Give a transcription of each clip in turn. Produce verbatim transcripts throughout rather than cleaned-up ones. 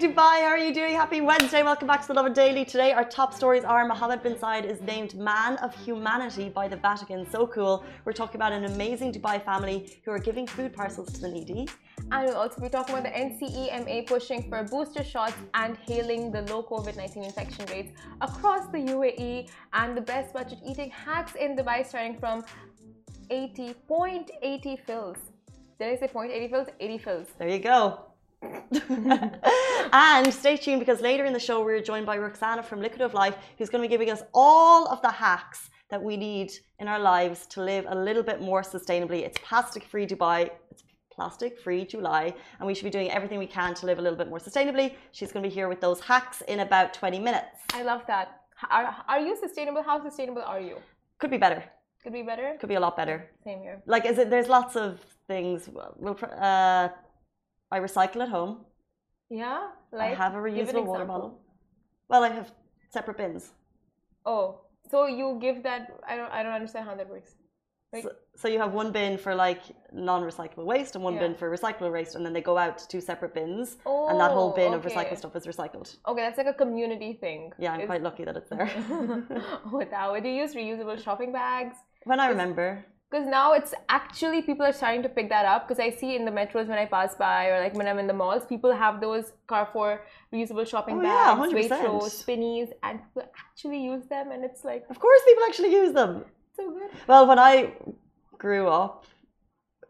Dubai, how are you doing? Happy Wednesday. Welcome back to the Lovin Daily. Today, our top stories are Mohammed bin Zayed is named Man of Humanity by the Vatican. So cool. We're talking about an amazing Dubai family who are giving food parcels to the needy. And we'll also be talking about the N C E M A pushing for booster shots and hailing the low COVID nineteen infection rates across the U A E, and the best budget eating hacks in Dubai starting from eighty point eighty fills. Did I say point eighty fills? eighty fills. There you go. And stay tuned, because later in the show we're joined by Roxana from Liquid of Life, who's going to be giving us all of the hacks that we need in our lives to live a little bit more sustainably. It's plastic-free Dubai. It's plastic-free July, and we should be doing everything we can to live a little bit more sustainably. She's going to be here with those hacks in about twenty minutes. I love that. Are, are you sustainable? How sustainable are you? Could be better. Could be better? Could be a lot better. Same here. Like, is it, there's lots of things. We'll, uh, I recycle at home. Yeah? Like, I have a reusable water bottle. Well, I have separate bins. Oh, so you give that... I don't, I don't understand how that works. Like, so, so you have one bin for like non-recyclable waste and one yeah. bin for recyclable waste, and then they go out to two separate bins, oh, and that whole bin okay. of recycled stuff is recycled. Okay, that's like a community thing. Yeah, I'm it's... quite lucky that it's there. Oh, now, do you use reusable shopping bags? When I remember. Because now it's actually, people are starting to pick that up, because I see in the metros when I pass by, or like when I'm in the malls, people have those Carrefour reusable shopping oh, bags, yeah, Waitrose, Spinneys, and people actually use them, and it's like... Of course people actually use them. So good. Well, when I grew up,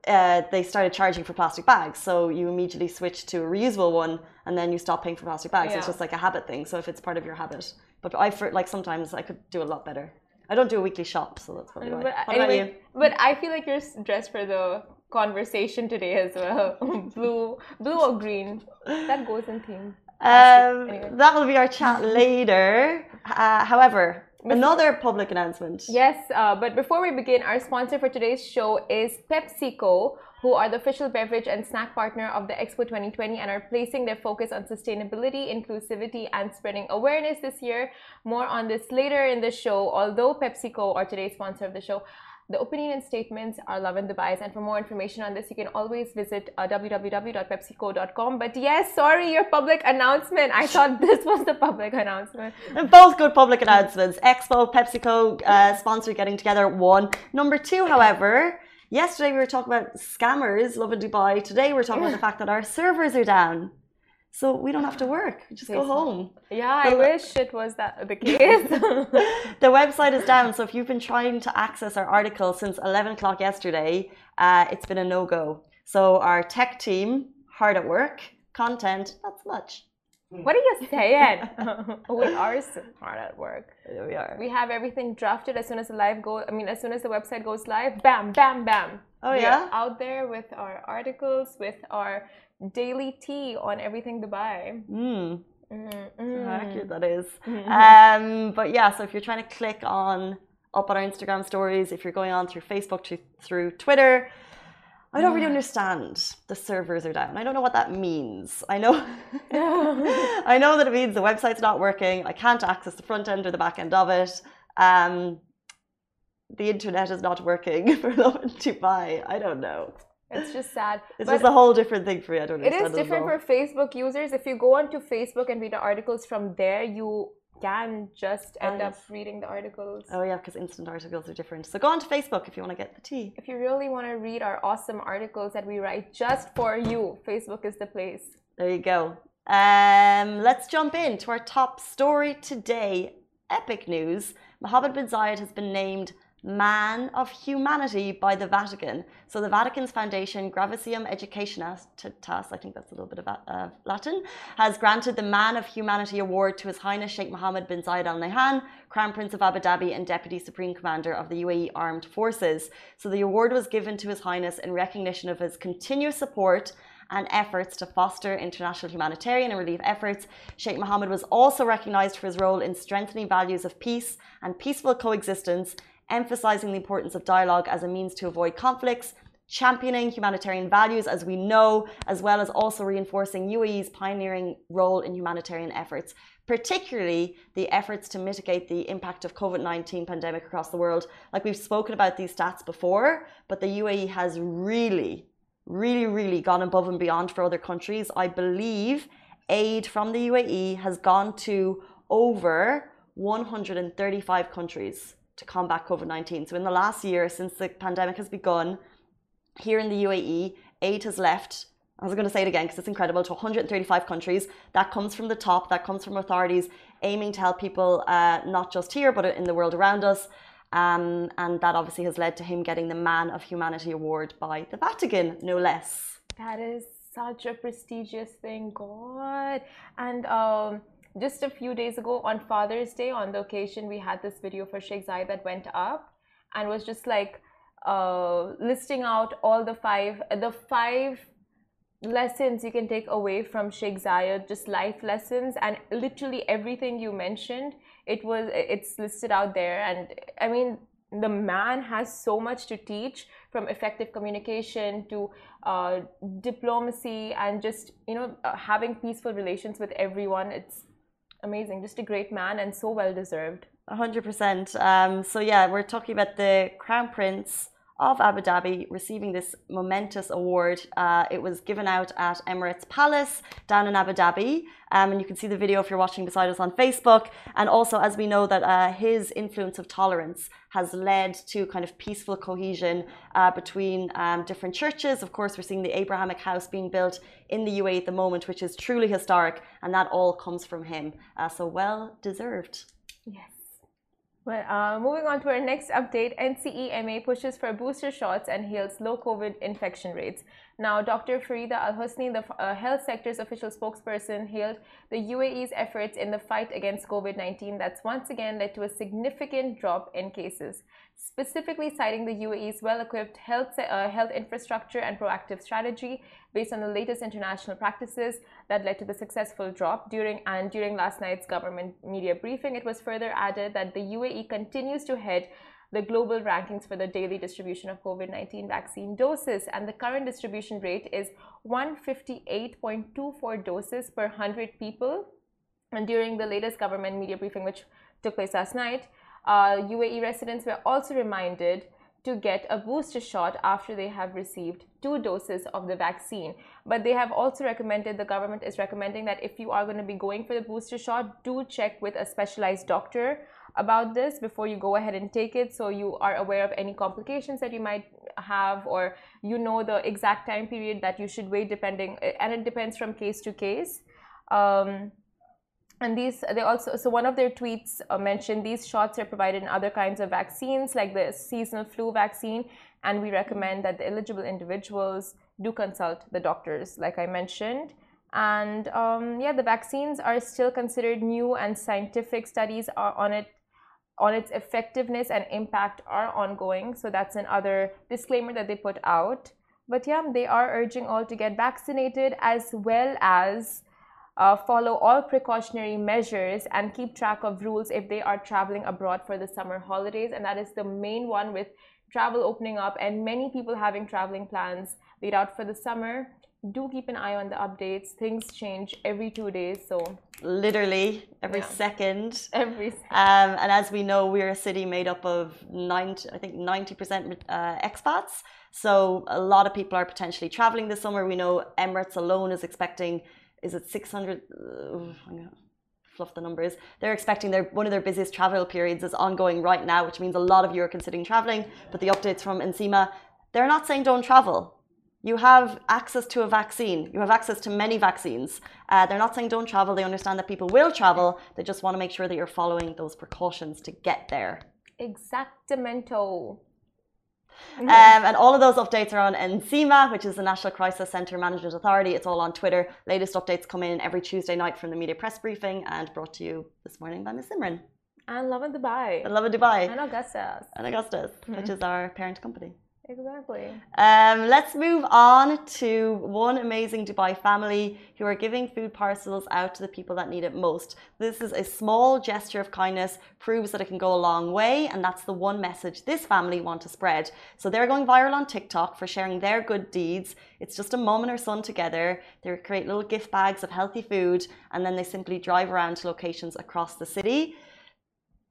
uh, they started charging for plastic bags. So you immediately switch to a reusable one, and then you stop paying for plastic bags. Yeah. It's just like a habit thing. So if it's part of your habit, but I for, like sometimes I could do a lot better. I don't do a weekly shop, so that's probably why. But, what anyway, about you? But I feel like you're dressed for the conversation today as well. Blue, blue or green. That goes in theme. Um, anyway. That will be our chat later. Uh, however. Another public announcement. Yes, uh, but before we begin, our sponsor for today's show is PepsiCo, who are the official beverage and snack partner of the Expo twenty twenty and are placing their focus on sustainability, inclusivity, and spreading awareness this year. More on this later in the show, although PepsiCo are today's sponsor of the show. The opinion and statements are Lovin Dubai's, and for more information on this, you can always visit uh, w w w dot pepsico dot com. But yes, sorry, your public announcement. I thought this was the public announcement. And both good public announcements. Expo, PepsiCo, uh, sponsor getting together, one. Number two, however, yesterday we were talking about scammers, Lovin Dubai. Today we're talking about the fact that our servers are down. So we don't have to work. We just go home. Yeah, the, I wish it was that the case. The website is down. So if you've been trying to access our article since eleven o'clock yesterday, uh, it's been a no-go. So our tech team, hard at work, content, not much. What are you saying? We are so hard at work. We are. We have everything drafted as soon as the live go. I mean, as soon as the website goes live, bam, bam, bam. Oh, we yeah? are out there with our articles, with our daily tea on everything Dubai. Mm. Mm-hmm. Mm. How accurate that is. Mm-hmm. Um, but yeah, so if you're trying to click on up on our Instagram stories, if you're going on through Facebook, to, through Twitter, I don't really understand. The servers are down. I don't know what that means. I know I know that it means the website's not working. I can't access the front end or the back end of it. Um, the internet is not working for Dubai. I don't know. It's just sad. It's but just a whole different thing for me. I don't understand. It is different for Facebook users. If you go onto Facebook and read the articles from there, you can just end and, up reading the articles. Oh yeah, because instant articles are different. So go on to Facebook if you want to get the tea. If you really want to read our awesome articles that we write just for you, Facebook is the place. There you go. Um, let's jump into our top story today. Epic news. Mohammed bin Zayed has been named Man of Humanity by the Vatican. So the Vatican's foundation, Gravissimum Educationis, I think that's a little bit of uh, Latin, has granted the Man of Humanity Award to His Highness Sheikh Mohammed bin Zayed Al Nahyan, Crown Prince of Abu Dhabi and Deputy Supreme Commander of the U A E Armed Forces. So the award was given to His Highness in recognition of his continuous support and efforts to foster international humanitarian and relief efforts. Sheikh Mohammed was also recognized for his role in strengthening values of peace and peaceful coexistence, emphasizing the importance of dialogue as a means to avoid conflicts, championing humanitarian values, as we know, as well as also reinforcing U A E's pioneering role in humanitarian efforts, particularly the efforts to mitigate the impact of COVID nineteen pandemic across the world. Like, we've spoken about these stats before, but the U A E has really, really, really gone above and beyond for other countries. I believe aid from the U A E has gone to over one hundred thirty-five countries to combat COVID nineteen. So in the last year, since the pandemic has begun, here in the U A E, aid has left, I was going to say it again because it's incredible, to one hundred thirty-five countries. That comes from the top, that comes from authorities aiming to help people, uh, not just here, but in the world around us. Um, and that obviously has led to him getting the Man of Humanity Award by the Vatican, no less. That is such a prestigious thing, God. And um, just a few days ago on Father's Day, on the occasion, we had this video for Sheikh Zayed that went up and was just like, Uh, listing out all the five the five lessons you can take away from Sheikh Zayed, just life lessons, and literally everything you mentioned, it was it's listed out there. And I mean, the man has so much to teach, from effective communication to uh, diplomacy, and just, you know, having peaceful relations with everyone. It's amazing, just a great man, and so well deserved. one hundred percent. Um, so yeah, we're talking about the Crown Prince of Abu Dhabi receiving this momentous award. Uh, it was given out at Emirates Palace down in Abu Dhabi. Um, and you can see the video if you're watching beside us on Facebook. And also, as we know, that uh, his influence of tolerance has led to kind of peaceful cohesion uh, between um, different churches. Of course, we're seeing the Abrahamic House being built in the U A E at the moment, which is truly historic. And that all comes from him. Uh, so well deserved. Yes. Well, uh, moving on to our next update, N C E M A pushes for booster shots and hails low COVID infection rates. Now, Doctor Farida Al-Husni, the uh, health sector's official spokesperson, hailed the U A E's efforts in the fight against COVID nineteen that's once again led to a significant drop in cases, specifically citing the U A E's well-equipped health, uh, health infrastructure and proactive strategy based on the latest international practices that led to the successful drop. During and during last night's government media briefing, it was further added that the U A E continues to head the global rankings for the daily distribution of COVID nineteen vaccine doses, and the current distribution rate is one hundred fifty-eight point two four doses per one hundred people. And during the latest government media briefing, which took place last night, uh, U A E residents were also reminded to get a booster shot after they have received two doses of the vaccine. But they have also recommended, the government is recommending, that if you are going to be going for the booster shot, do check with a specialized doctor about this before you go ahead and take it, so you are aware of any complications that you might have, or you know the exact time period that you should wait, depending, and it depends from case to case. Um, and these, they also, so one of their tweets mentioned these shots are provided in other kinds of vaccines, like the seasonal flu vaccine, and we recommend that the eligible individuals do consult the doctors, like I mentioned. And um, yeah, the vaccines are still considered new, and scientific studies are on it on its effectiveness and impact are ongoing. So that's another disclaimer that they put out. But yeah, they are urging all to get vaccinated, as well as uh, follow all precautionary measures and keep track of rules if they are traveling abroad for the summer holidays. And that is the main one, with travel opening up and many people having traveling plans laid out for the summer. Do keep an eye on the updates. Things change every two days, so literally every yeah. second. Every second. Um, and as we know, we're a city made up of ninety, I think ninety percent uh, expats. So a lot of people are potentially traveling this summer. We know Emirates alone is expecting, is it six hundred? Uh, I'm gonna fluff the numbers. They're expecting their one of their busiest travel periods is ongoing right now, which means a lot of you are considering traveling. But the updates from N C E M A, they're not saying don't travel. You have access to a vaccine. You have access to many vaccines. Uh, they're not saying don't travel. They understand that people will travel. They just want to make sure that you're following those precautions to get there. Exactamento. Mm-hmm. um, and all of those updates are on N C E M A, which is the National Crisis Centre Management Authority. It's all on Twitter. Latest updates come in every Tuesday night from the media press briefing, and brought to you this morning by Miss Simran. And Lovin Dubai. And Lovin Dubai. And Augustus. And Augustus, mm-hmm. which is our parent company. Exactly. Um, let's move on to one amazing Dubai family who are giving food parcels out to the people that need it most. This is a small gesture of kindness, proves that it can go a long way, and that's the one message this family want to spread. So they're going viral on TikTok for sharing their good deeds. It's just a mom and her son together. They create little gift bags of healthy food, and then they simply drive around to locations across the city.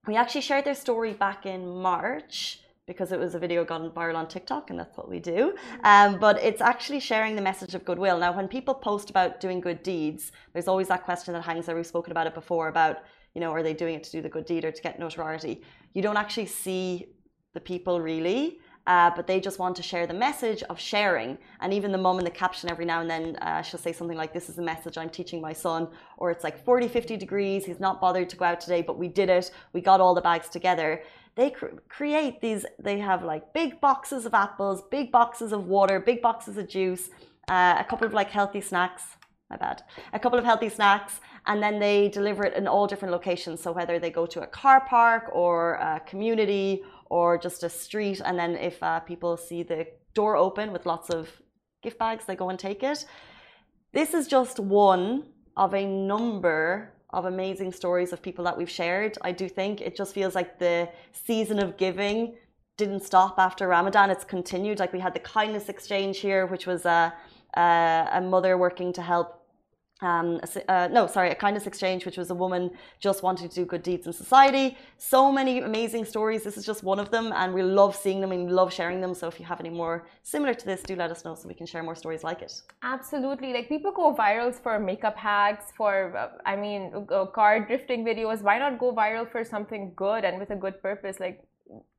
We actually shared their story back in March, because it was a video gone viral on TikTok, and that's what we do. Um, but it's actually sharing the message of goodwill. Now, when people post about doing good deeds, there's always that question that hangs there. We've spoken about it before about, you know, are they doing it to do the good deed or to get notoriety? You don't actually see the people really, uh, but they just want to share the message of sharing. And even the mum in the caption every now and then, uh, she'll say something like, this is the message I'm teaching my son, or it's like forty, fifty degrees, he's not bothered to go out today, but we did it, we got all the bags together. They cr create these, they have like big boxes of apples, big boxes of water, big boxes of juice, uh, a couple of like healthy snacks, my bad, a couple of healthy snacks, and then they deliver it in all different locations. So whether they go to a car park or a community or just a street, and then if uh, people see the door open with lots of gift bags, they go and take it. This is just one of a number of amazing stories of people that we've shared. I do think it just feels like the season of giving didn't stop after Ramadan. It's continued. Like we had the kindness exchange here, which was a, a, a mother working to help, um, uh, no, sorry, a kindness exchange, which was a woman just wanting to do good deeds in society. So many amazing stories. This is just one of them, and we love seeing them and we love sharing them. So if you have any more similar to this, do let us know so we can share more stories like it. Absolutely. Like people go virals for makeup hacks, for, uh, I mean, uh, car drifting videos. Why not go viral for something good and with a good purpose? Like,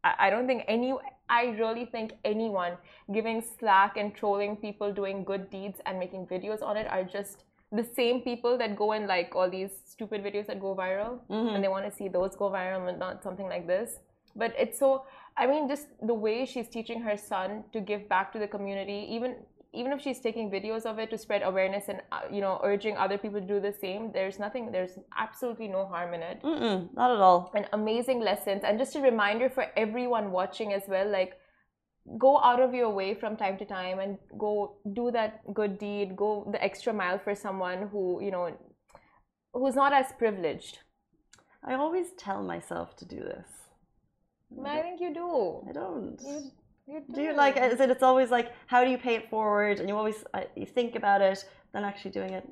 I, I don't think any, I really think anyone giving slack and trolling people doing good deeds and making videos on it are just the same people that go and like all these stupid videos that go viral, mm-hmm. and they want to see those go viral and not something like this. But it's so, I mean, just the way she's teaching her son to give back to the community, even even if she's taking videos of it to spread awareness and, you know, urging other people to do the same, there's nothing, there's absolutely no harm in it. Mm-mm, not at all. And amazing lessons. And just a reminder for everyone watching as well, like, go out of your way from time to time and go do that good deed, go the extra mile for someone who, you know, who's not as privileged. I always tell myself to do this. I think you do. I don't. You, you do. Do you like, is it, it's always like, how do you pay it forward? And you always, you think about it, then actually doing it.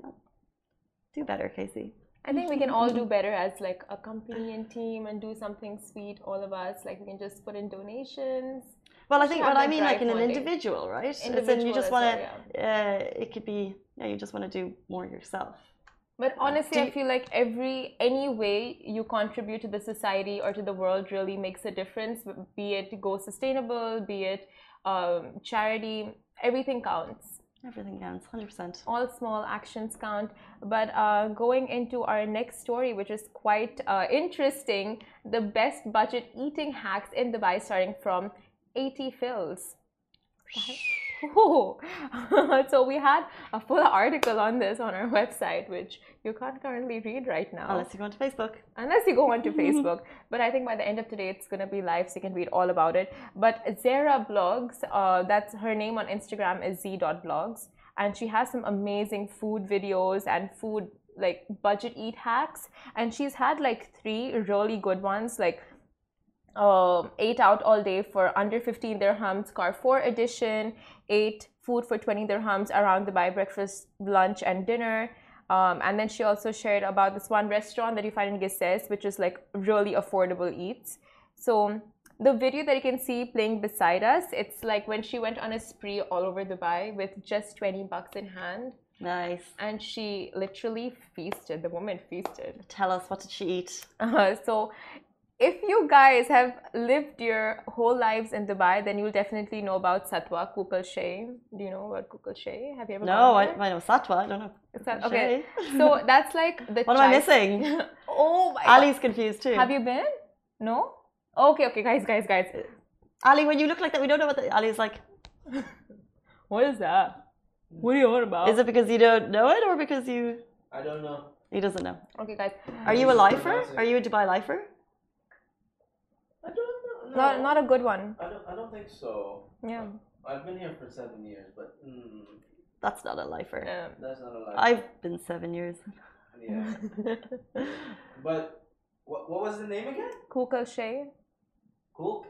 Do better, Casey. I think we can all do better as like a company and team and do something sweet, all of us. Like we can just put in donations. Well, I think what I mean, like in an individual, right? Individual as in you just want to, yeah. uh, it could be, yeah, you just want to do more yourself. But honestly, I feel like every, any way you contribute to the society or to the world really makes a difference, be it Go Sustainable, be it um, charity, everything counts. Everything counts, one hundred percent. All small actions count. But uh, going into our next story, which is quite uh, interesting, the best budget eating hacks in Dubai starting from eighty fils. So we had a full article on this on our website, which you can't currently read right now. Unless you go onto Facebook. Unless you go onto Facebook. But I think by the end of today, it's going to be live, so you can read all about it. But z blogs, uh, that's her name on Instagram is z blogs. And she has some amazing food videos and food, like, budget eat hacks. And she's had, like, three really good ones, like, Uh, ate out all day for under fifteen dirhams, Carrefour edition, ate food for twenty dirhams around Dubai, breakfast, lunch, and dinner. Um, and then she also shared about this one restaurant that you find in Gises, which is like really affordable eats. So the video that you can see playing beside us, it's like when she went on a spree all over Dubai with just twenty bucks in hand. Nice. And she literally feasted. The woman feasted. Tell us, what did she eat? Uh, so if you guys have lived your whole lives in Dubai, then you'll definitely know about Sattva, Kukal Shay. Do you know about Kukal Shay? Have you ever? No, I, I know Sattva. I don't know. That, okay, so that's like the. What am I missing? Oh my! Ali's God. Confused too. Have you been? No. Okay, okay, guys, guys, guys. Ali, when you look like that, we don't know what the, Ali's like. What is that? What are you on about? Is it because you don't know it, or because you? I don't know. He doesn't know. Okay, guys. Are you a lifer? Are you a Dubai lifer? I don't know. Not not a good one. I don't I don't think so. Yeah. I've been here for seven years, but mm, that's not a lifer. Yeah. That's not a lifer. I've been seven years. Yeah. But what what was the name again? Kukal Shay. Kuk?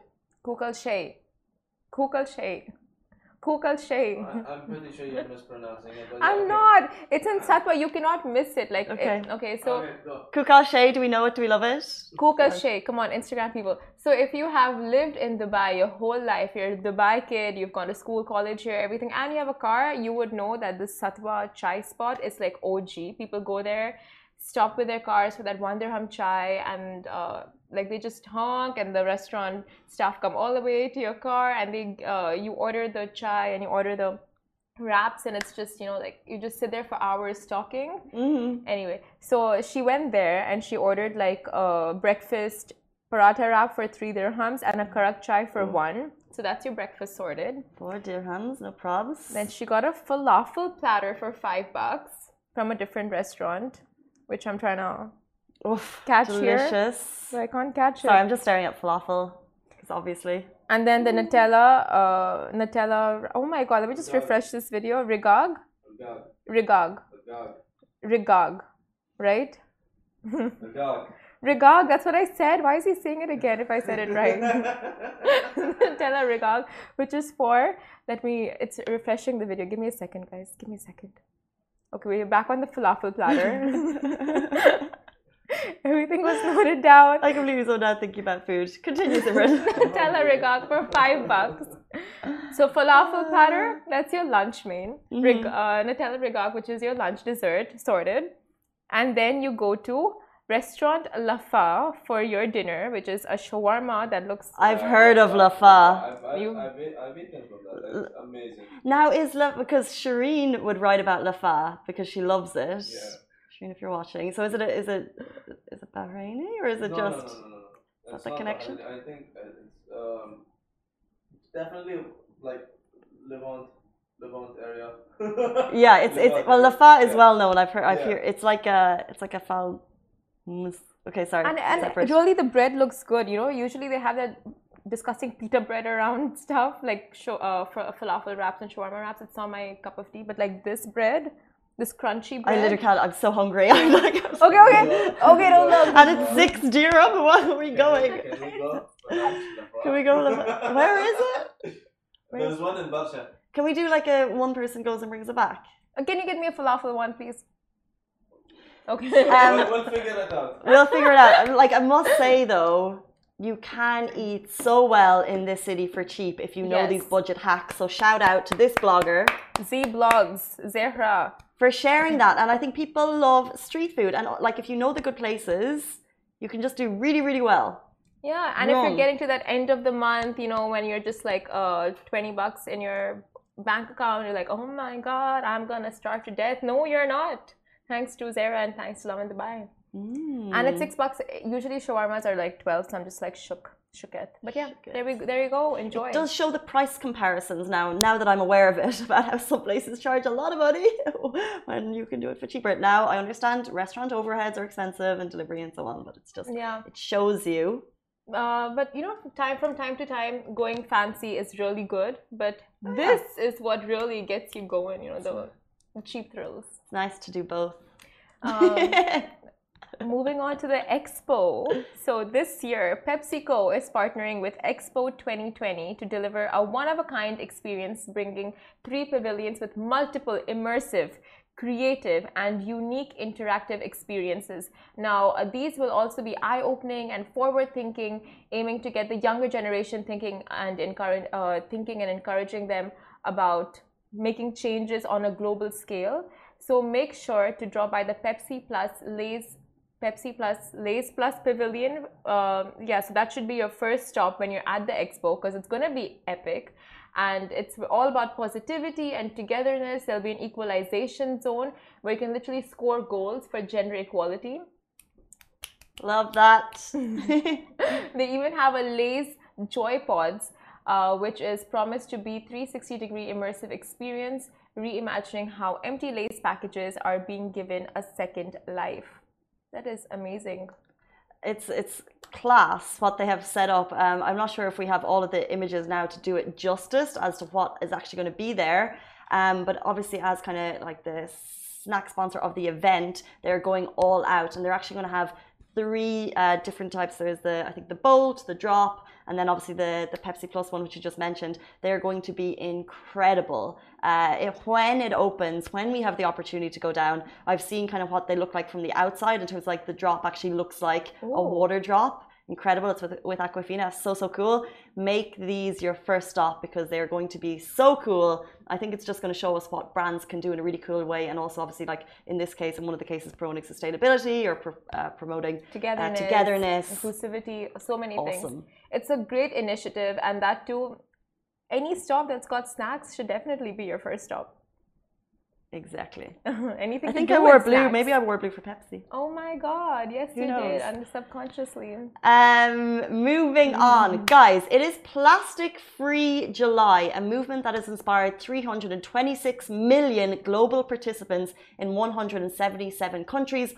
Kukal Shay. Kukal Shay. Kukal Shay. Well, I'm pretty sure you're mispronouncing it. But I'm yeah, okay. not. It's in Sattva. You cannot miss it. Like okay, it, okay. So okay, Kukal Shay. Do we know it? Do we love it? Kukal Shay. Come on, Instagram people. So if you have lived in Dubai your whole life, you're a Dubai kid, you've gone to school, college here, everything, and you have a car, you would know that this Sattva chai spot is like O G. People go there, stop with their cars for that one dirham chai, and uh, like they just honk, and the restaurant staff come all the way to your car, and they uh, you order the chai and you order the wraps, and it's just, you know, like you just sit there for hours talking. Mm-hmm. Anyway, so she went there and she ordered like a breakfast paratha wrap for three dirhams and a karak chai for mm-hmm. one. So that's your breakfast sorted. Four dirhams, no probs. Then she got a falafel platter for five bucks from a different restaurant, which I'm trying to Oof, catch delicious. Here. So I can't catch it. Sorry, I'm just staring at falafel, because obviously. And then the mm. Nutella, uh, Nutella, oh my God, let me just Rigog. refresh this video. Rigog? Rigog. Rigog. Rigog. Rigog. Right? Rigog. Rigog, that's what I said. Why is he saying it again if I said it right? Nutella Rigog, which is for, let me, it's refreshing the video. Give me a second, guys. Give me a second. Okay, we're back on the falafel platter. Everything was noted down. I completely zoned out thinking about food. Continue, Simran. Nutella Rigog for five bucks. So falafel platter, that's your lunch main. Mm-hmm. Rig, uh, Nutella Rigog, which is your lunch dessert, sorted. And then you go to restaurant La Fah for your dinner, which is a shawarma that looks... I've uh, heard of La Fah. I've, I've, you... I've, I've eaten from that. That's amazing. Now is La... because Shireen would write about La Fah because she loves it. Yeah. Shireen, if you're watching. So is it a, is it is it Bahraini or is it no, just... No, no, no, no. That's not the connection? I, I think it's um, definitely like Levant. Levant area. Yeah, it's... it's well, La Fah is yeah. well known. I've heard... I've yeah. heard it's like a... It's like a foul... Okay, sorry. And, and really, the bread looks good. You know, usually they have that disgusting pita bread around stuff, like show, uh, falafel wraps and shawarma wraps. It's not my cup of tea, but like this bread, this crunchy bread. I literally can't. I'm so hungry. I'm like, I'm okay, okay, okay. Don't look. And it's six dirham. Where are we going? Can we go? Can we go? Where is it? Where There's is one in Barsha. Can we do like a one person goes and brings it back? Can you get me a falafel one, please? Okay. Um, we'll, we'll figure it out. We'll figure it out. Like I must say though, you can eat so well in this city for cheap if you know yes. these budget hacks. So shout out to this blogger, z blogs, Zara, for sharing that. And I think people love street food. And like if you know the good places, you can just do really, really well. Yeah, and Wrong. if you're getting to that end of the month, you know, when you're just like uh, twenty bucks in your bank account, you're like, oh my God, I'm gonna starve to death. No, you're not. Thanks to Zara and thanks to Lovin Dubai. Mm. And at six bucks, usually shawarmas are like twelve, so I'm just like shook, shooketh. But yeah, shook there we there you go. Enjoy. It does show the price comparisons now. Now that I'm aware of it, about how some places charge a lot of money when you can do it for cheaper. Now I understand restaurant overheads are expensive and delivery and so on, but it's just yeah, it shows you. Uh, but you know, time from time to time, going fancy is really good. But this yeah. is what really gets you going. You know, the, the cheap thrills. It's nice to do both. Um, moving on to the Expo. So this year, PepsiCo is partnering with Expo twenty twenty to deliver a one-of-a-kind experience, bringing three pavilions with multiple immersive, creative, and unique interactive experiences. Now, these will also be eye-opening and forward-thinking, aiming to get the younger generation thinking and encourage, uh, thinking and encouraging them about making changes on a global scale. So make sure to drop by the Pepsi Plus Lay's Pepsi Plus Lay's Plus Pavilion. Um, yeah, so that should be your first stop when you're at the Expo, because it's gonna be epic, and it's all about positivity and togetherness. There'll be an equalization zone where you can literally score goals for gender equality. Love that. They even have a Lay's Joy Pods, uh, which is promised to be three sixty degree immersive experience, reimagining how empty Lay's packages are being given a second life. That is amazing. it's it's class what they have set up. Um, I'm not sure if we have all of the images now to do it justice as to what is actually going to be there. Um, but obviously, as kind of like the snack sponsor of the event, they're going all out, and they're actually going to have three uh, different types. There's the I think the Bolt, the Drop, and then obviously the the Pepsi Plus one, which you just mentioned. They're going to be incredible. Uh, if, when it opens, when we have the opportunity to go down, I've seen kind of what they look like from the outside in terms of like the Drop actually looks like Ooh. a water drop. Incredible. It's with, with Aquafina. So, so cool. Make these your first stop because they're going to be so cool. I think it's just going to show us what brands can do in a really cool way. And also, obviously, like in this case, in one of the cases, promoting sustainability or pro, uh, promoting togetherness, uh, togetherness, inclusivity, so many awesome. things. It's a great initiative. And that too, any stop that's got snacks should definitely be your first stop. Exactly. Anything. I think I wore blue. Snacks. Maybe I wore blue for Pepsi. Oh my God! Yes, Who you knows? did, and subconsciously. Um, moving mm. on, guys. It is Plastic Free July, a movement that has inspired three hundred twenty-six million global participants in one hundred seventy-seven countries,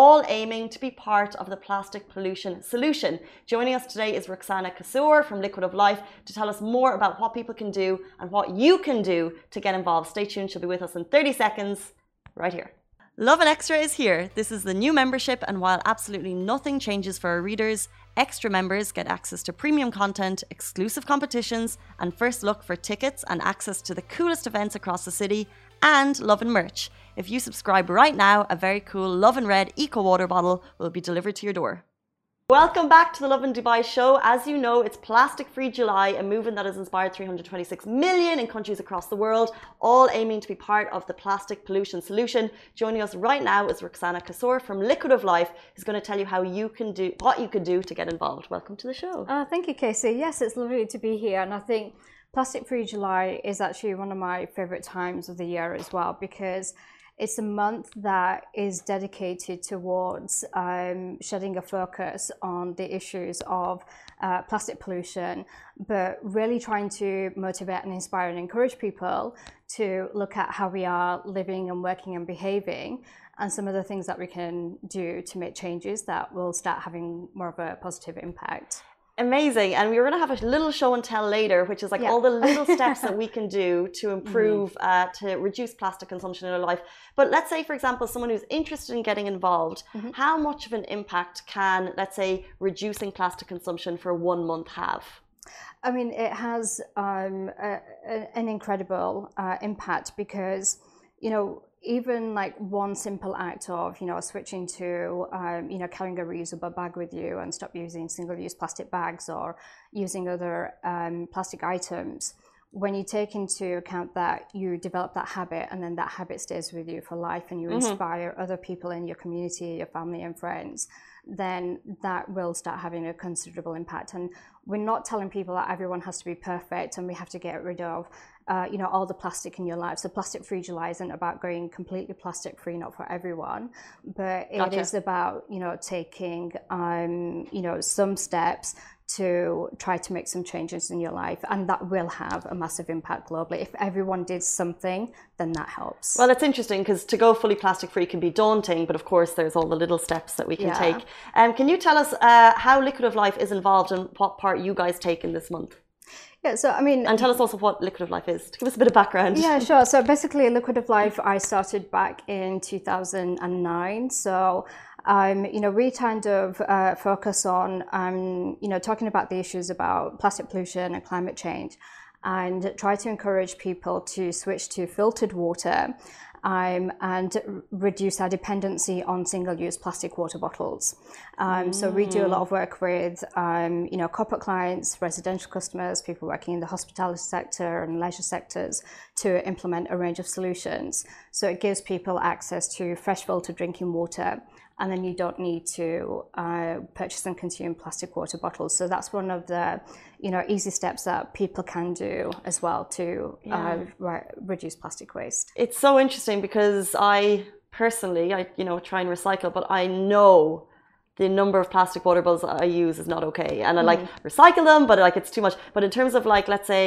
all aiming to be part of the plastic pollution solution. Joining us today is Roxana Kasour from Liquid of Life to tell us more about what people can do and what you can do to get involved. Stay tuned, she'll be with us in thirty seconds, right here. Love and Extra is here. This is the new membership, and while absolutely nothing changes for our readers, Extra members get access to premium content, exclusive competitions, and first look for tickets and access to the coolest events across the city, and Love and merch. If you subscribe right now, a very cool Lovin Red Eco Water bottle will be delivered to your door. Welcome back to the Lovin Dubai show. As you know, it's Plastic Free July, a movement that has inspired three hundred twenty-six million in countries across the world, all aiming to be part of the plastic pollution solution. Joining us right now is Roxana Kasour from Liquid of Life, who's going to tell you how you can do what you can do to get involved. Welcome to the show. Uh, thank you, Casey. Yes, it's lovely to be here, and I think Plastic Free July is actually one of my favourite times of the year as well, because it's a month that is dedicated towards um, shedding a focus on the issues of uh, plastic pollution, but really trying to motivate and inspire and encourage people to look at how we are living and working and behaving, and some of the things that we can do to make changes that will start having more of a positive impact. Amazing. And we're going to have a little show and tell later, which is like yeah. all the little steps that we can do to improve, mm-hmm. uh, to reduce plastic consumption in our life. But let's say, for example, someone who's interested in getting involved, mm-hmm. how much of an impact can, let's say, reducing plastic consumption for one month have? I mean, it has um, a, a, an incredible uh, impact, because, you know, even like one simple act of, you know, switching to, um, you know, carrying a reusable bag with you and stop using single-use plastic bags or using other um, plastic items. When you take into account that you develop that habit, and then that habit stays with you for life, and you mm-hmm. inspire other people in your community, your family and friends, then that will start having a considerable impact. And we're not telling people that everyone has to be perfect and we have to get rid of Uh, you know, all the plastic in your life. So Plastic Free July isn't about going completely plastic free, not for everyone, but it gotcha. is about, you know, taking, um, you know, some steps to try to make some changes in your life, and that will have a massive impact globally. If everyone did something, then that helps. Well, it's interesting, because to go fully plastic free can be daunting, but of course there's all the little steps that we can yeah. take. Um, can you tell us uh, how Liquid of Life is involved and what part you guys take in this month? Yeah, so I mean... And tell us also what Liquid of Life is, to give us a bit of background. Yeah, sure. So basically, Liquid of Life, I started back in two thousand nine. So, um, you know, we kind of uh, focus on, um, you know, talking about the issues about plastic pollution and climate change, and try to encourage people to switch to filtered water um, and reduce our dependency on single-use plastic water bottles. Um, mm. So we do a lot of work with, um, you know, corporate clients, residential customers, people working in the hospitality sector and leisure sectors to implement a range of solutions. So it gives people access to fresh filtered drinking water, and then you don't need to uh, purchase and consume plastic water bottles. So that's one of the, you know, easy steps that people can do as well to yeah. uh, re reduce plastic waste. It's so interesting, because I personally, I you know, try and recycle, but I know the number of plastic water bottles I use is not okay, and I like mm. recycle them, but like it's too much. But in terms of like, let's say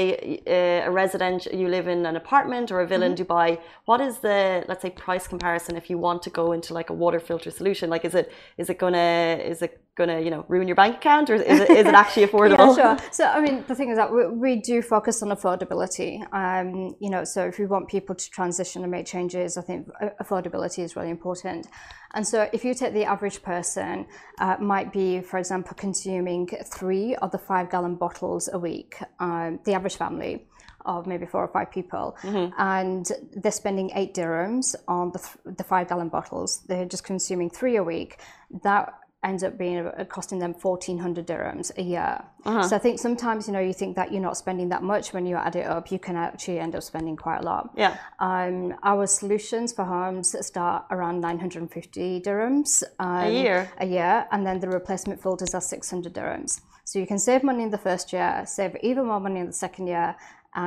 uh, a residential, you live in an apartment or a villa mm. in Dubai, what is the, let's say, price comparison if you want to go into like a water filter solution? Like, is it is it gonna is it going to, you know, ruin your bank account, or is it, is it actually affordable? Yeah, sure. So, I mean, the thing is that we, we do focus on affordability. Um, you know, so if we want people to transition and make changes, I think affordability is really important. And so if you take the average person, uh, might be, for example, consuming three of the five-gallon bottles a week, um, the average family of maybe four or five people, mm-hmm. and they're spending eight dirhams on the, th the five-gallon bottles. They're just consuming three a week. That ends up being uh, costing them fourteen hundred dirhams a year. Uh-huh. So I think sometimes, you know, you think that you're not spending that much. When you add it up, you can actually end up spending quite a lot. Yeah. Um, our solutions for homes start around nine hundred fifty dirhams um, a year. A year, and then the replacement filters are six hundred dirhams. So you can save money in the first year, save even more money in the second year,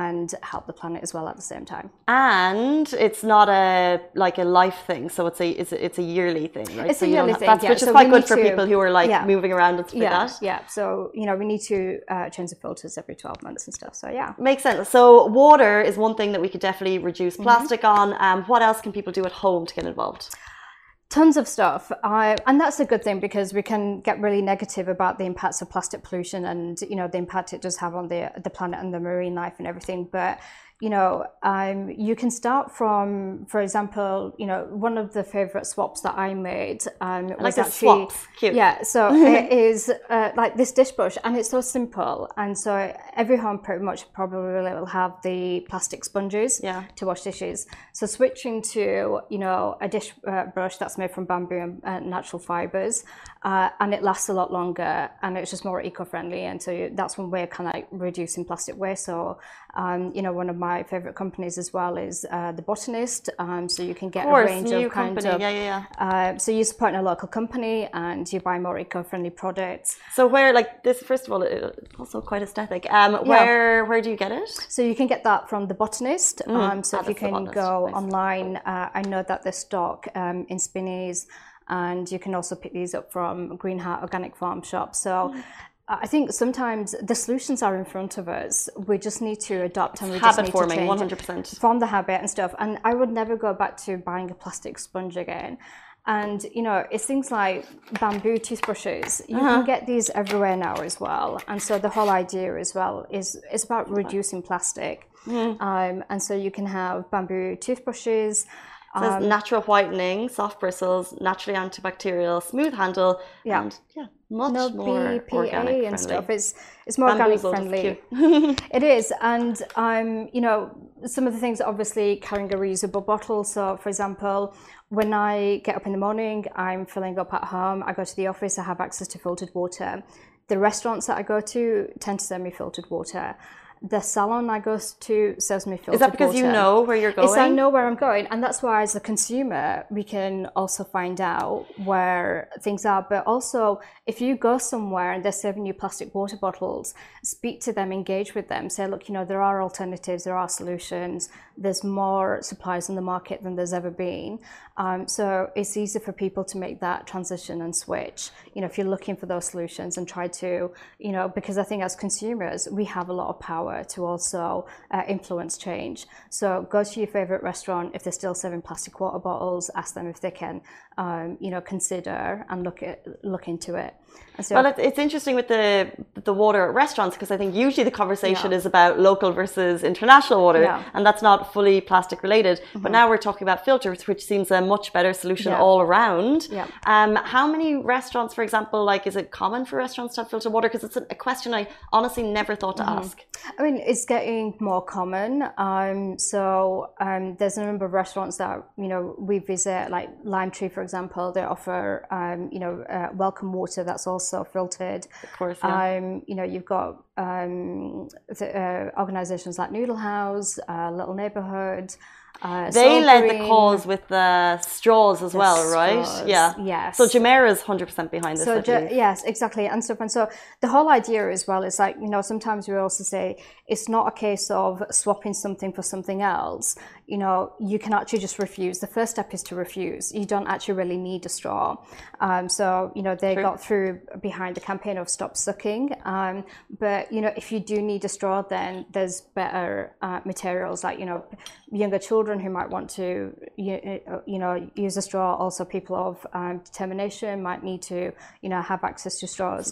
and help the planet as well at the same time. And it's not a like a life thing, so it's a it's a, it's a yearly thing, right? It's so a yearly thing, that's, yeah. Which is so quite good for to, people who are like yeah. moving around and stuff yeah, like that. Yeah, so you know we need to uh, change the filters every twelve months and stuff. So yeah, makes sense. So water is one thing that we could definitely reduce plastic mm-hmm. on. Um, what else can people do at home to get involved? Tons of stuff, I, and that's a good thing because we can get really negative about the impacts of plastic pollution and you know the impact it does have on the the planet and the marine life and everything. But you know, um, you can start from, for example, you know, one of the favorite swaps that I made um, I was like actually, swaps. Cute. Yeah, so it is uh, like this dish brush, and it's so simple. And so every home pretty much probably will have the plastic sponges yeah. to wash dishes. So switching to, you know, a dish uh, brush that's made from bamboo and uh, natural fibers, uh, and it lasts a lot longer, and it's just more eco-friendly. And so that's one way of kind of like reducing plastic waste. So, um, you know, one of my My favorite companies as well is uh, The Botanist, um, so you can get course, a range of kind company. of. Yeah, yeah, yeah. Uh, so you support a local company and you buy more eco-friendly products. So where, like this, first of all, it's also quite aesthetic. Um, where, yeah. where do you get it? So you can get that from The Botanist. Mm. Um, so ah, if you can go nice. online, uh, I know that there's stock um, in Spinneys, and you can also pick these up from Greenheart Organic Farm Shop. So. Mm. I think sometimes the solutions are in front of us. We just need to adopt and we just need to change. Habit forming, one hundred percent. Form the habit and stuff. And I would never go back to buying a plastic sponge again. And, you know, it's things like bamboo toothbrushes. You uh-huh. can get these everywhere now as well. And so the whole idea as well is it's about reducing plastic. Mm. Um, and so you can have bamboo toothbrushes. It says um, natural whitening, soft bristles, naturally antibacterial, smooth handle, yeah. and yeah, much no more B P A organic and friendly. Stuff. It's it's more organic friendly. It is, and um, you know, some of the things obviously carrying a reusable bottle. So, for example, when I get up in the morning, I'm filling up at home. I go to the office. I have access to filtered water. The restaurants that I go to tend to send me filtered water. The salon I go to serves me filtered water. Is that because water. you know where you're going? It's I know where I'm going, and that's why as a consumer we can also find out where things are. But also, if you go somewhere and they're serving you plastic water bottles, speak to them, engage with them, say, look, you know, there are alternatives, there are solutions, there's more supplies on the market than there's ever been. Um, so it's easy for people to make that transition and switch, you know, if you're looking for those solutions and try to, you know, because I think as consumers, we have a lot of power to also uh, influence change. So go to your favorite restaurant. If they're still serving plastic water bottles, ask them if they can um, you know consider and look at look into it. And so well, it's interesting with the the water at restaurants, because I think usually the conversation yeah. is about local versus international water yeah. and that's not fully plastic related, mm-hmm. but now we're talking about filters, which seems a much better solution yeah. all around. Yeah. Um, how many restaurants, for example, like is it common for restaurants to have filtered water? Because it's a question I honestly never thought to mm-hmm. ask. I mean, it's getting more common. Um, so um, there's a number of restaurants that, you know, we visit, like Lime Tree, for example. They offer, um, you know, uh, welcome water that's also filtered. Of course, yeah. Um, you know, you've got um, the, uh, organizations like Noodle House, uh, Little Neighborhoods. Uh, they led green. the cause with the straws as the well, straws. right? Yeah. Yes. So Jumeirah is one hundred percent behind this. So ju yes, exactly. And so, and so the whole idea as well is like, you know, sometimes we also say it's not a case of swapping something for something else. You know, you can actually just refuse. The first step is to refuse. You don't actually really need a straw. Um, so, you know, they True. got through behind the campaign of Stop Sucking. Um, but, you know, if you do need a straw, then there's better uh, materials, like, you know, younger children who might want to, you, you know, use a straw. Also, people of um, determination might need to, you know, have access to straws.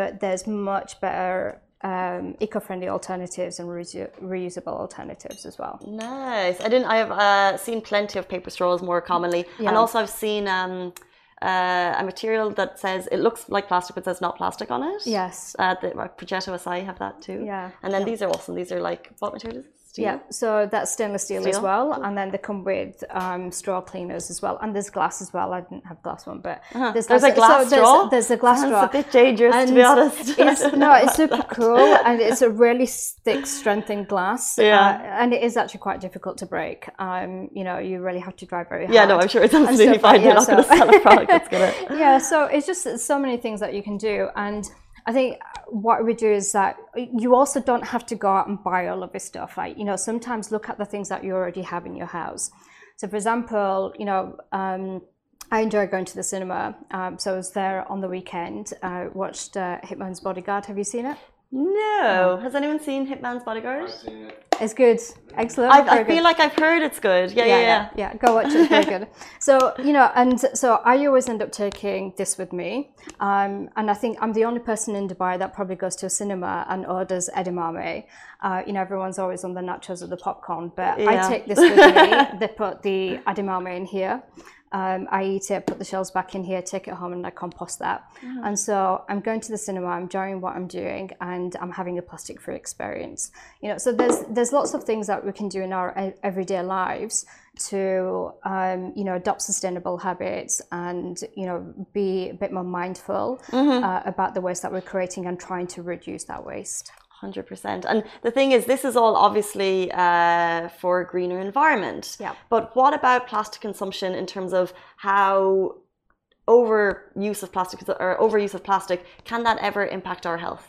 But there's much better um eco-friendly alternatives and reu reusable alternatives as well. Nice. I didn't I've uh, seen plenty of paper straws more commonly, yeah. And also I've seen um uh, a material that says it looks like plastic but says not plastic on it. Yes. Uh, the Progetto S I have that too. Yeah. And then yeah. these are awesome. These are like, what material is this? Steel? Yeah, so that's stainless steel, steel as well, and then they come with um, straw cleaners as well, and there's glass as well. I didn't have glass one, but uh-huh. there's, there's glass, a glass so straw. There's, there's a glass Sounds straw. It's a bit dangerous, and to be honest. It's, no, it's super that. cool, and it's a really thick, strengthened glass. Yeah, uh, and it is actually quite difficult to break. Um, you know, you really have to drive very hard. Yeah, no, I'm sure it's absolutely fine. You're yeah, not so. going to sell a product that's gonna. Yeah, so it's just so many things that you can do, and I think what we do is that you also don't have to go out and buy all of this stuff. Like, you know, sometimes look at the things that you already have in your house. So, for example, you know, um, I enjoy going to the cinema. Um, so I was there on the weekend. I uh, watched uh, Hitman's Bodyguard. Have you seen it? No. Um, Has anyone seen Hitman's Bodyguard? I've seen it. It's good. Excellent. I, I feel good. like I've heard it's good. Yeah, yeah, yeah. Yeah, yeah. Go watch it. It's very good. So, you know, and so I always end up taking this with me. Um, and I think I'm the only person in Dubai that probably goes to a cinema and orders edamame. Uh, you know, everyone's always on the nachos or the popcorn, but yeah. I take this with me. They put the edamame in here. Um, I eat it, put the shells back in here, take it home, and I compost that. Mm. And so I'm going to the cinema, I'm enjoying what I'm doing, and I'm having a plastic-free experience. You know, so there's there's lots of things that we can do in our everyday lives to um, you know, adopt sustainable habits and, you know, be a bit more mindful mm-hmm. uh, about the waste that we're creating and trying to reduce that waste. one hundred percent. And the thing is, this is all obviously uh, for a greener environment. Yeah. But what about plastic consumption in terms of how overuse of plastic or overuse of plastic, can that ever impact our health?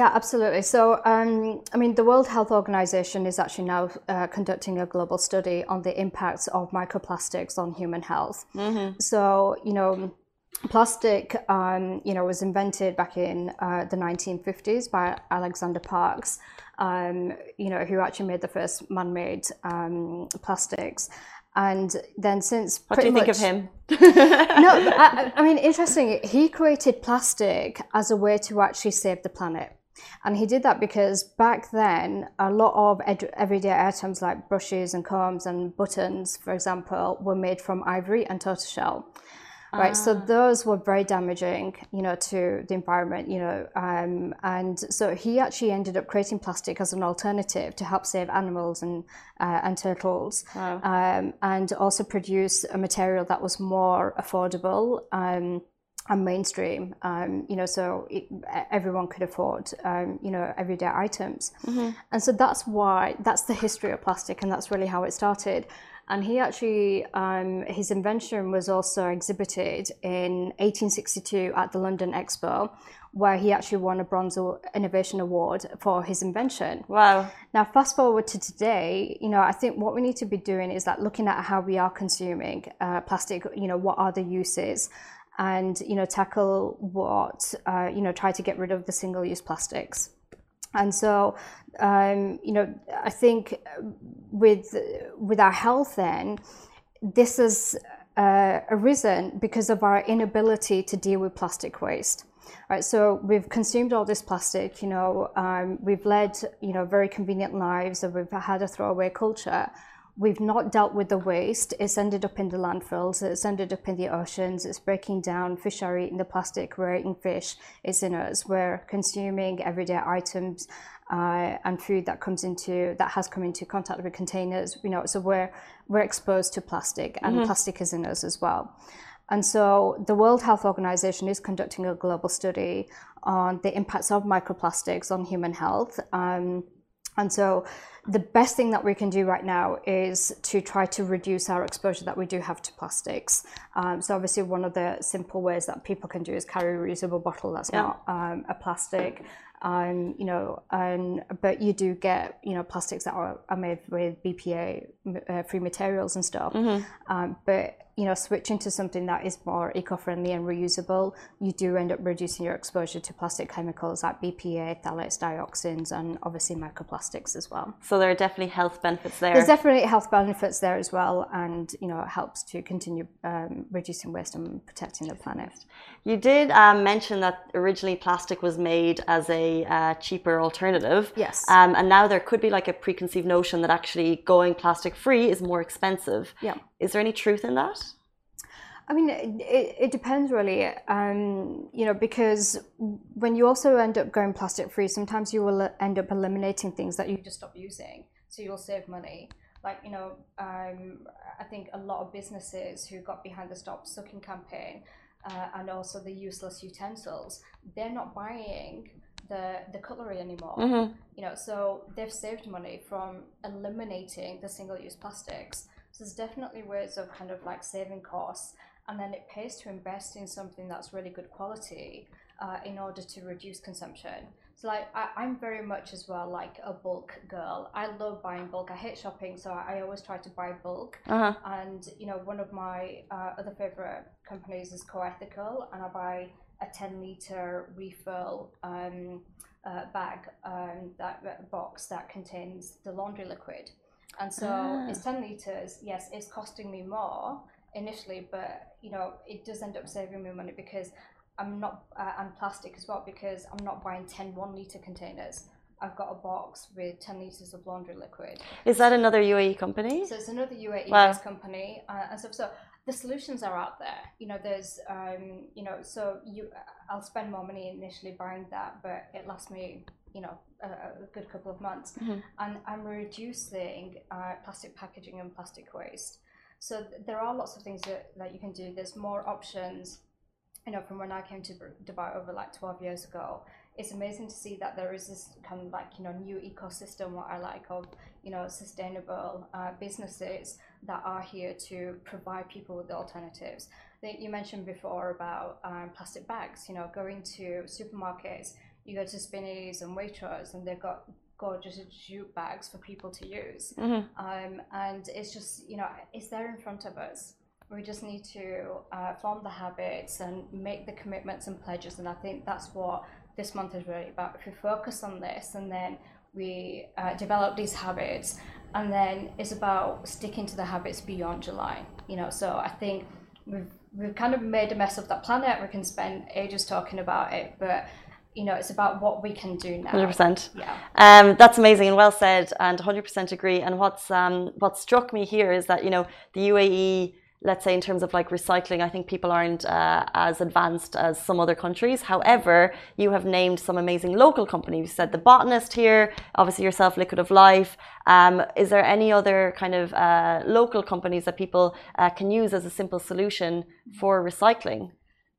Yeah, absolutely. So, um, I mean, the World Health Organization is actually now uh, conducting a global study on the impacts of microplastics on human health. Mm-hmm. So, you know, plastic, um, you know, was invented back in uh, the nineteen fifties by Alexander Parks, um, you know, who actually made the first man-made um, plastics. And then since what do you much, think of him? No, I, I mean, interesting. He created plastic as a way to actually save the planet. And he did that because back then, a lot of everyday items like brushes and combs and buttons, for example, were made from ivory and tortoiseshell. Right, ah. So those were very damaging, you know, to the environment, you know, um, and so he actually ended up creating plastic as an alternative to help save animals and uh, and turtles, wow. um, and also produce a material that was more affordable um, and mainstream, um, you know, so it, everyone could afford, um, you know, everyday items, mm-hmm. and so that's why that's the history of plastic, and that's really how it started. And he actually, um, his invention was also exhibited in eighteen sixty-two at the London Expo, where he actually won a Bronze Innovation Award for his invention. Wow. Now, fast forward to today, you know, I think what we need to be doing is that looking at how we are consuming uh, plastic, you know, what are the uses? And, you know, tackle what, uh, you know, try to get rid of the single-use plastics. And so, um, you know, I think with with our health then, this has uh, arisen because of our inability to deal with plastic waste. Right, so we've consumed all this plastic, you know, um, we've led, you know, very convenient lives, and we've had a throwaway culture. We've not dealt with the waste. It's ended up in the landfills, it's ended up in the oceans, it's breaking down, fish are eating the plastic, we're eating fish, it's in us. We're consuming everyday items uh, and food that comes into, that has come into contact with containers, you know, so we're, we're exposed to plastic, and mm-hmm. plastic is in us as well. And so the World Health Organization is conducting a global study on the impacts of microplastics on human health. Um, And so the best thing that we can do right now is to try to reduce our exposure that we do have to plastics. Um, so obviously one of the simple ways that people can do is carry a reusable bottle that's yeah. not um, a plastic. Um, you know, and, but you do get, you know, plastics that are, are made with B P A-free uh, materials and stuff. Mm-hmm. um, but you know, switching to something that is more eco-friendly and reusable, you do end up reducing your exposure to plastic chemicals like B P A, phthalates, dioxins, and obviously microplastics as well. So there are definitely health benefits there. There's definitely health benefits there as well, and you know, it helps to continue um, reducing waste and protecting the planet. You did um, mention that originally plastic was made as a uh, cheaper alternative. Yes. Um, and now there could be like a preconceived notion that actually going plastic free is more expensive. Yeah. Is there any truth in that? I mean, it, it depends really, um, you know, because when you also end up going plastic free, sometimes you will end up eliminating things that you just stop using. So you'll save money. Like, you know, um, I think a lot of businesses who got behind the Stop Sucking campaign uh, and also the useless utensils, they're not buying the, the cutlery anymore. Mm-hmm. You know, so they've saved money from eliminating the single-use plastics. So there's definitely ways of kind of like saving costs, and then it pays to invest in something that's really good quality uh, in order to reduce consumption. So like I, I'm very much as well like a bulk girl. I love buying bulk. I hate shopping, so I always try to buy bulk. Uh-huh. And you know, one of my uh, other favorite companies is Coethical, and I buy a ten liter refill um, uh, bag, um, that, that box that contains the laundry liquid. And so ah. it's ten litres, yes, it's costing me more initially, but, you know, it does end up saving me money because I'm not, uh, and plastic as well, because I'm not buying ten one litre containers. I've got a box with ten litres of laundry liquid. Is that another U A E company? So it's another U A E wow. company. Uh, and so, so the solutions are out there. You know, there's, um, you know, so you, I'll spend more money initially buying that, but it lasts me, you know, a, a good couple of months. Mm-hmm. And I'm reducing uh, plastic packaging and plastic waste. So th there are lots of things that, that you can do. There's more options, you know, from when I came to Dubai over like twelve years ago. It's amazing to see that there is this kind of like, you know, new ecosystem, what I like, of, you know, sustainable uh, businesses that are here to provide people with the alternatives. I think you mentioned before about um, plastic bags, you know, going to supermarkets. You go to Spinneys and Waitrose, and they've got gorgeous jute bags for people to use. Mm-hmm. um, and it's just, you know, it's there in front of us. We just need to uh, form the habits and make the commitments and pledges, and I think that's what this month is really about. If we focus on this and then we uh, develop these habits, and then it's about sticking to the habits beyond July, you know. So I think we've, we've kind of made a mess of that planet. We can spend ages talking about it, but you know, it's about what we can do now. one hundred percent. Yeah. Um, that's amazing and well said, and one hundred percent agree. And what's um, what struck me here is that, you know, the U A E, let's say in terms of like recycling, I think people aren't uh, as advanced as some other countries. However, you have named some amazing local companies. You said The Botanist here, obviously yourself, Liquid of Life. Um, is there any other kind of uh, local companies that people uh, can use as a simple solution for recycling?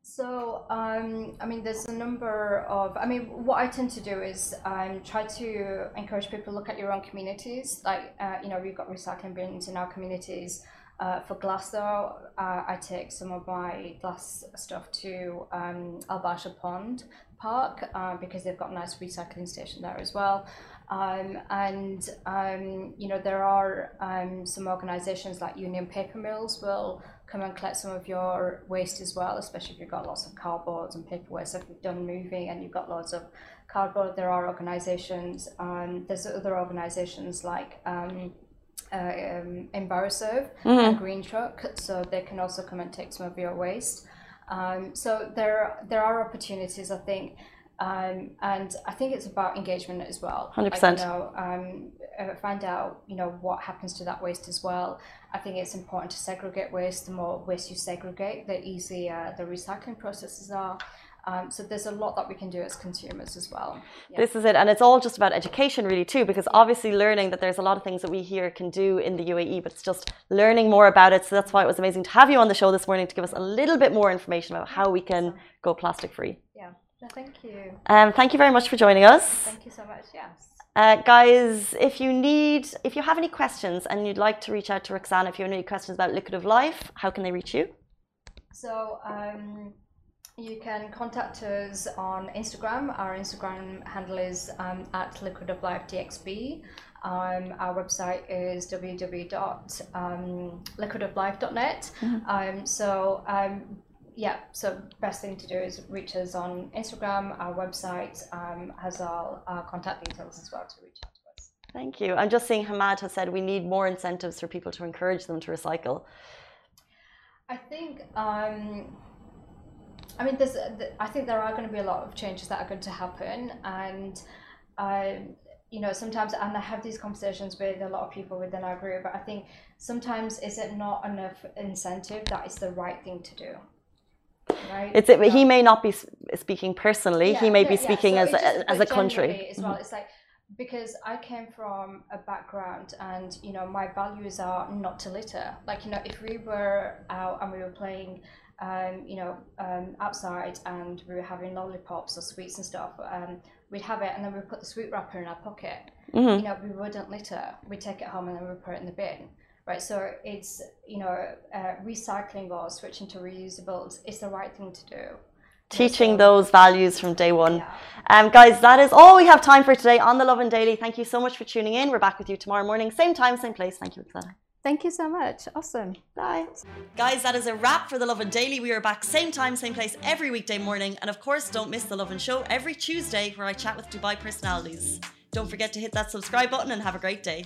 So, um, I mean, there's a number of, I mean, what I tend to do is um, try to encourage people to look at your own communities. Like, uh, you know, we've got recycling bins in our communities. Uh, for glass, though, uh, I take some of my glass stuff to um, Al Barsha Pond Park uh, because they've got a nice recycling station there as well. Um, and, um, you know, there are um, some organisations like Union Paper Mills will come and collect some of your waste as well, especially if you've got lots of cardboards and paper waste. So if you've done moving and you've got loads of cardboard, there are organisations. Um, there's other organisations like um, uh, um, Enviroserve mm-hmm. and Green Truck, so they can also come and take some of your waste. Um, so there, there are opportunities, I think. Um, and I think it's about engagement as well. one hundred percent. Like, you know, um, uh, find out, you know, what happens to that waste as well. I think it's important to segregate waste. The more waste you segregate, the easier the recycling processes are. Um, so there's a lot that we can do as consumers as well. Yeah. This is it. And it's all just about education really too, because obviously learning that there's a lot of things that we here can do in the U A E, but it's just learning more about it. So that's why it was amazing to have you on the show this morning to give us a little bit more information about how we can go plastic free. Yeah. No, thank you. Um, thank you very much for joining us. Thank you so much, yes. Uh, guys, if you need, if you have any questions and you'd like to reach out to Roxana, if you have any questions about Liquid of Life, how can they reach you? So, um, you can contact us on Instagram. Our Instagram handle is um, at Liquid of Life D X B. Um, our website is w w w dot liquid of life dot net. Mm-hmm. um, so um, yeah, so best thing to do is reach us on Instagram. Our website um, has all our contact details as well to reach out to us. Thank you. I'm just seeing Hamad has said we need more incentives for people to encourage them to recycle. I think. Um, I mean, there's, I think there are going to be a lot of changes that are going to happen, and uh, you know, sometimes, and I have these conversations with a lot of people within our group, but I think sometimes is it not enough incentive that it's the right thing to do, right? It's it, he may not be speaking personally, yeah, he may yeah, be speaking yeah. so as just, as a country as well. Mm-hmm. It's like, because I came from a background and, you know, my values are not to litter. Like, you know, if we were out and we were playing Um, you know, um, outside and we were having lollipops or sweets and stuff, um, we'd have it and then we'd put the sweet wrapper in our pocket. Mm-hmm. You know, we wouldn't litter. We'd take it home and then we'd put it in the bin, right? So it's, you know, uh, recycling or switching to reusables is the right thing to do. Teaching those values from day one. Yeah. Um, guys, that is all we have time for today on The Lovin Daily. Thank you so much for tuning in. We're back with you tomorrow morning, same time, same place. Thank you, Roxana. Thank you so much. Awesome. Bye. Guys, that is a wrap for The Lovin Daily. We are back same time, same place every weekday morning. And of course, don't miss The Lovin Show every Tuesday where I chat with Dubai personalities. Don't forget to hit that subscribe button and have a great day.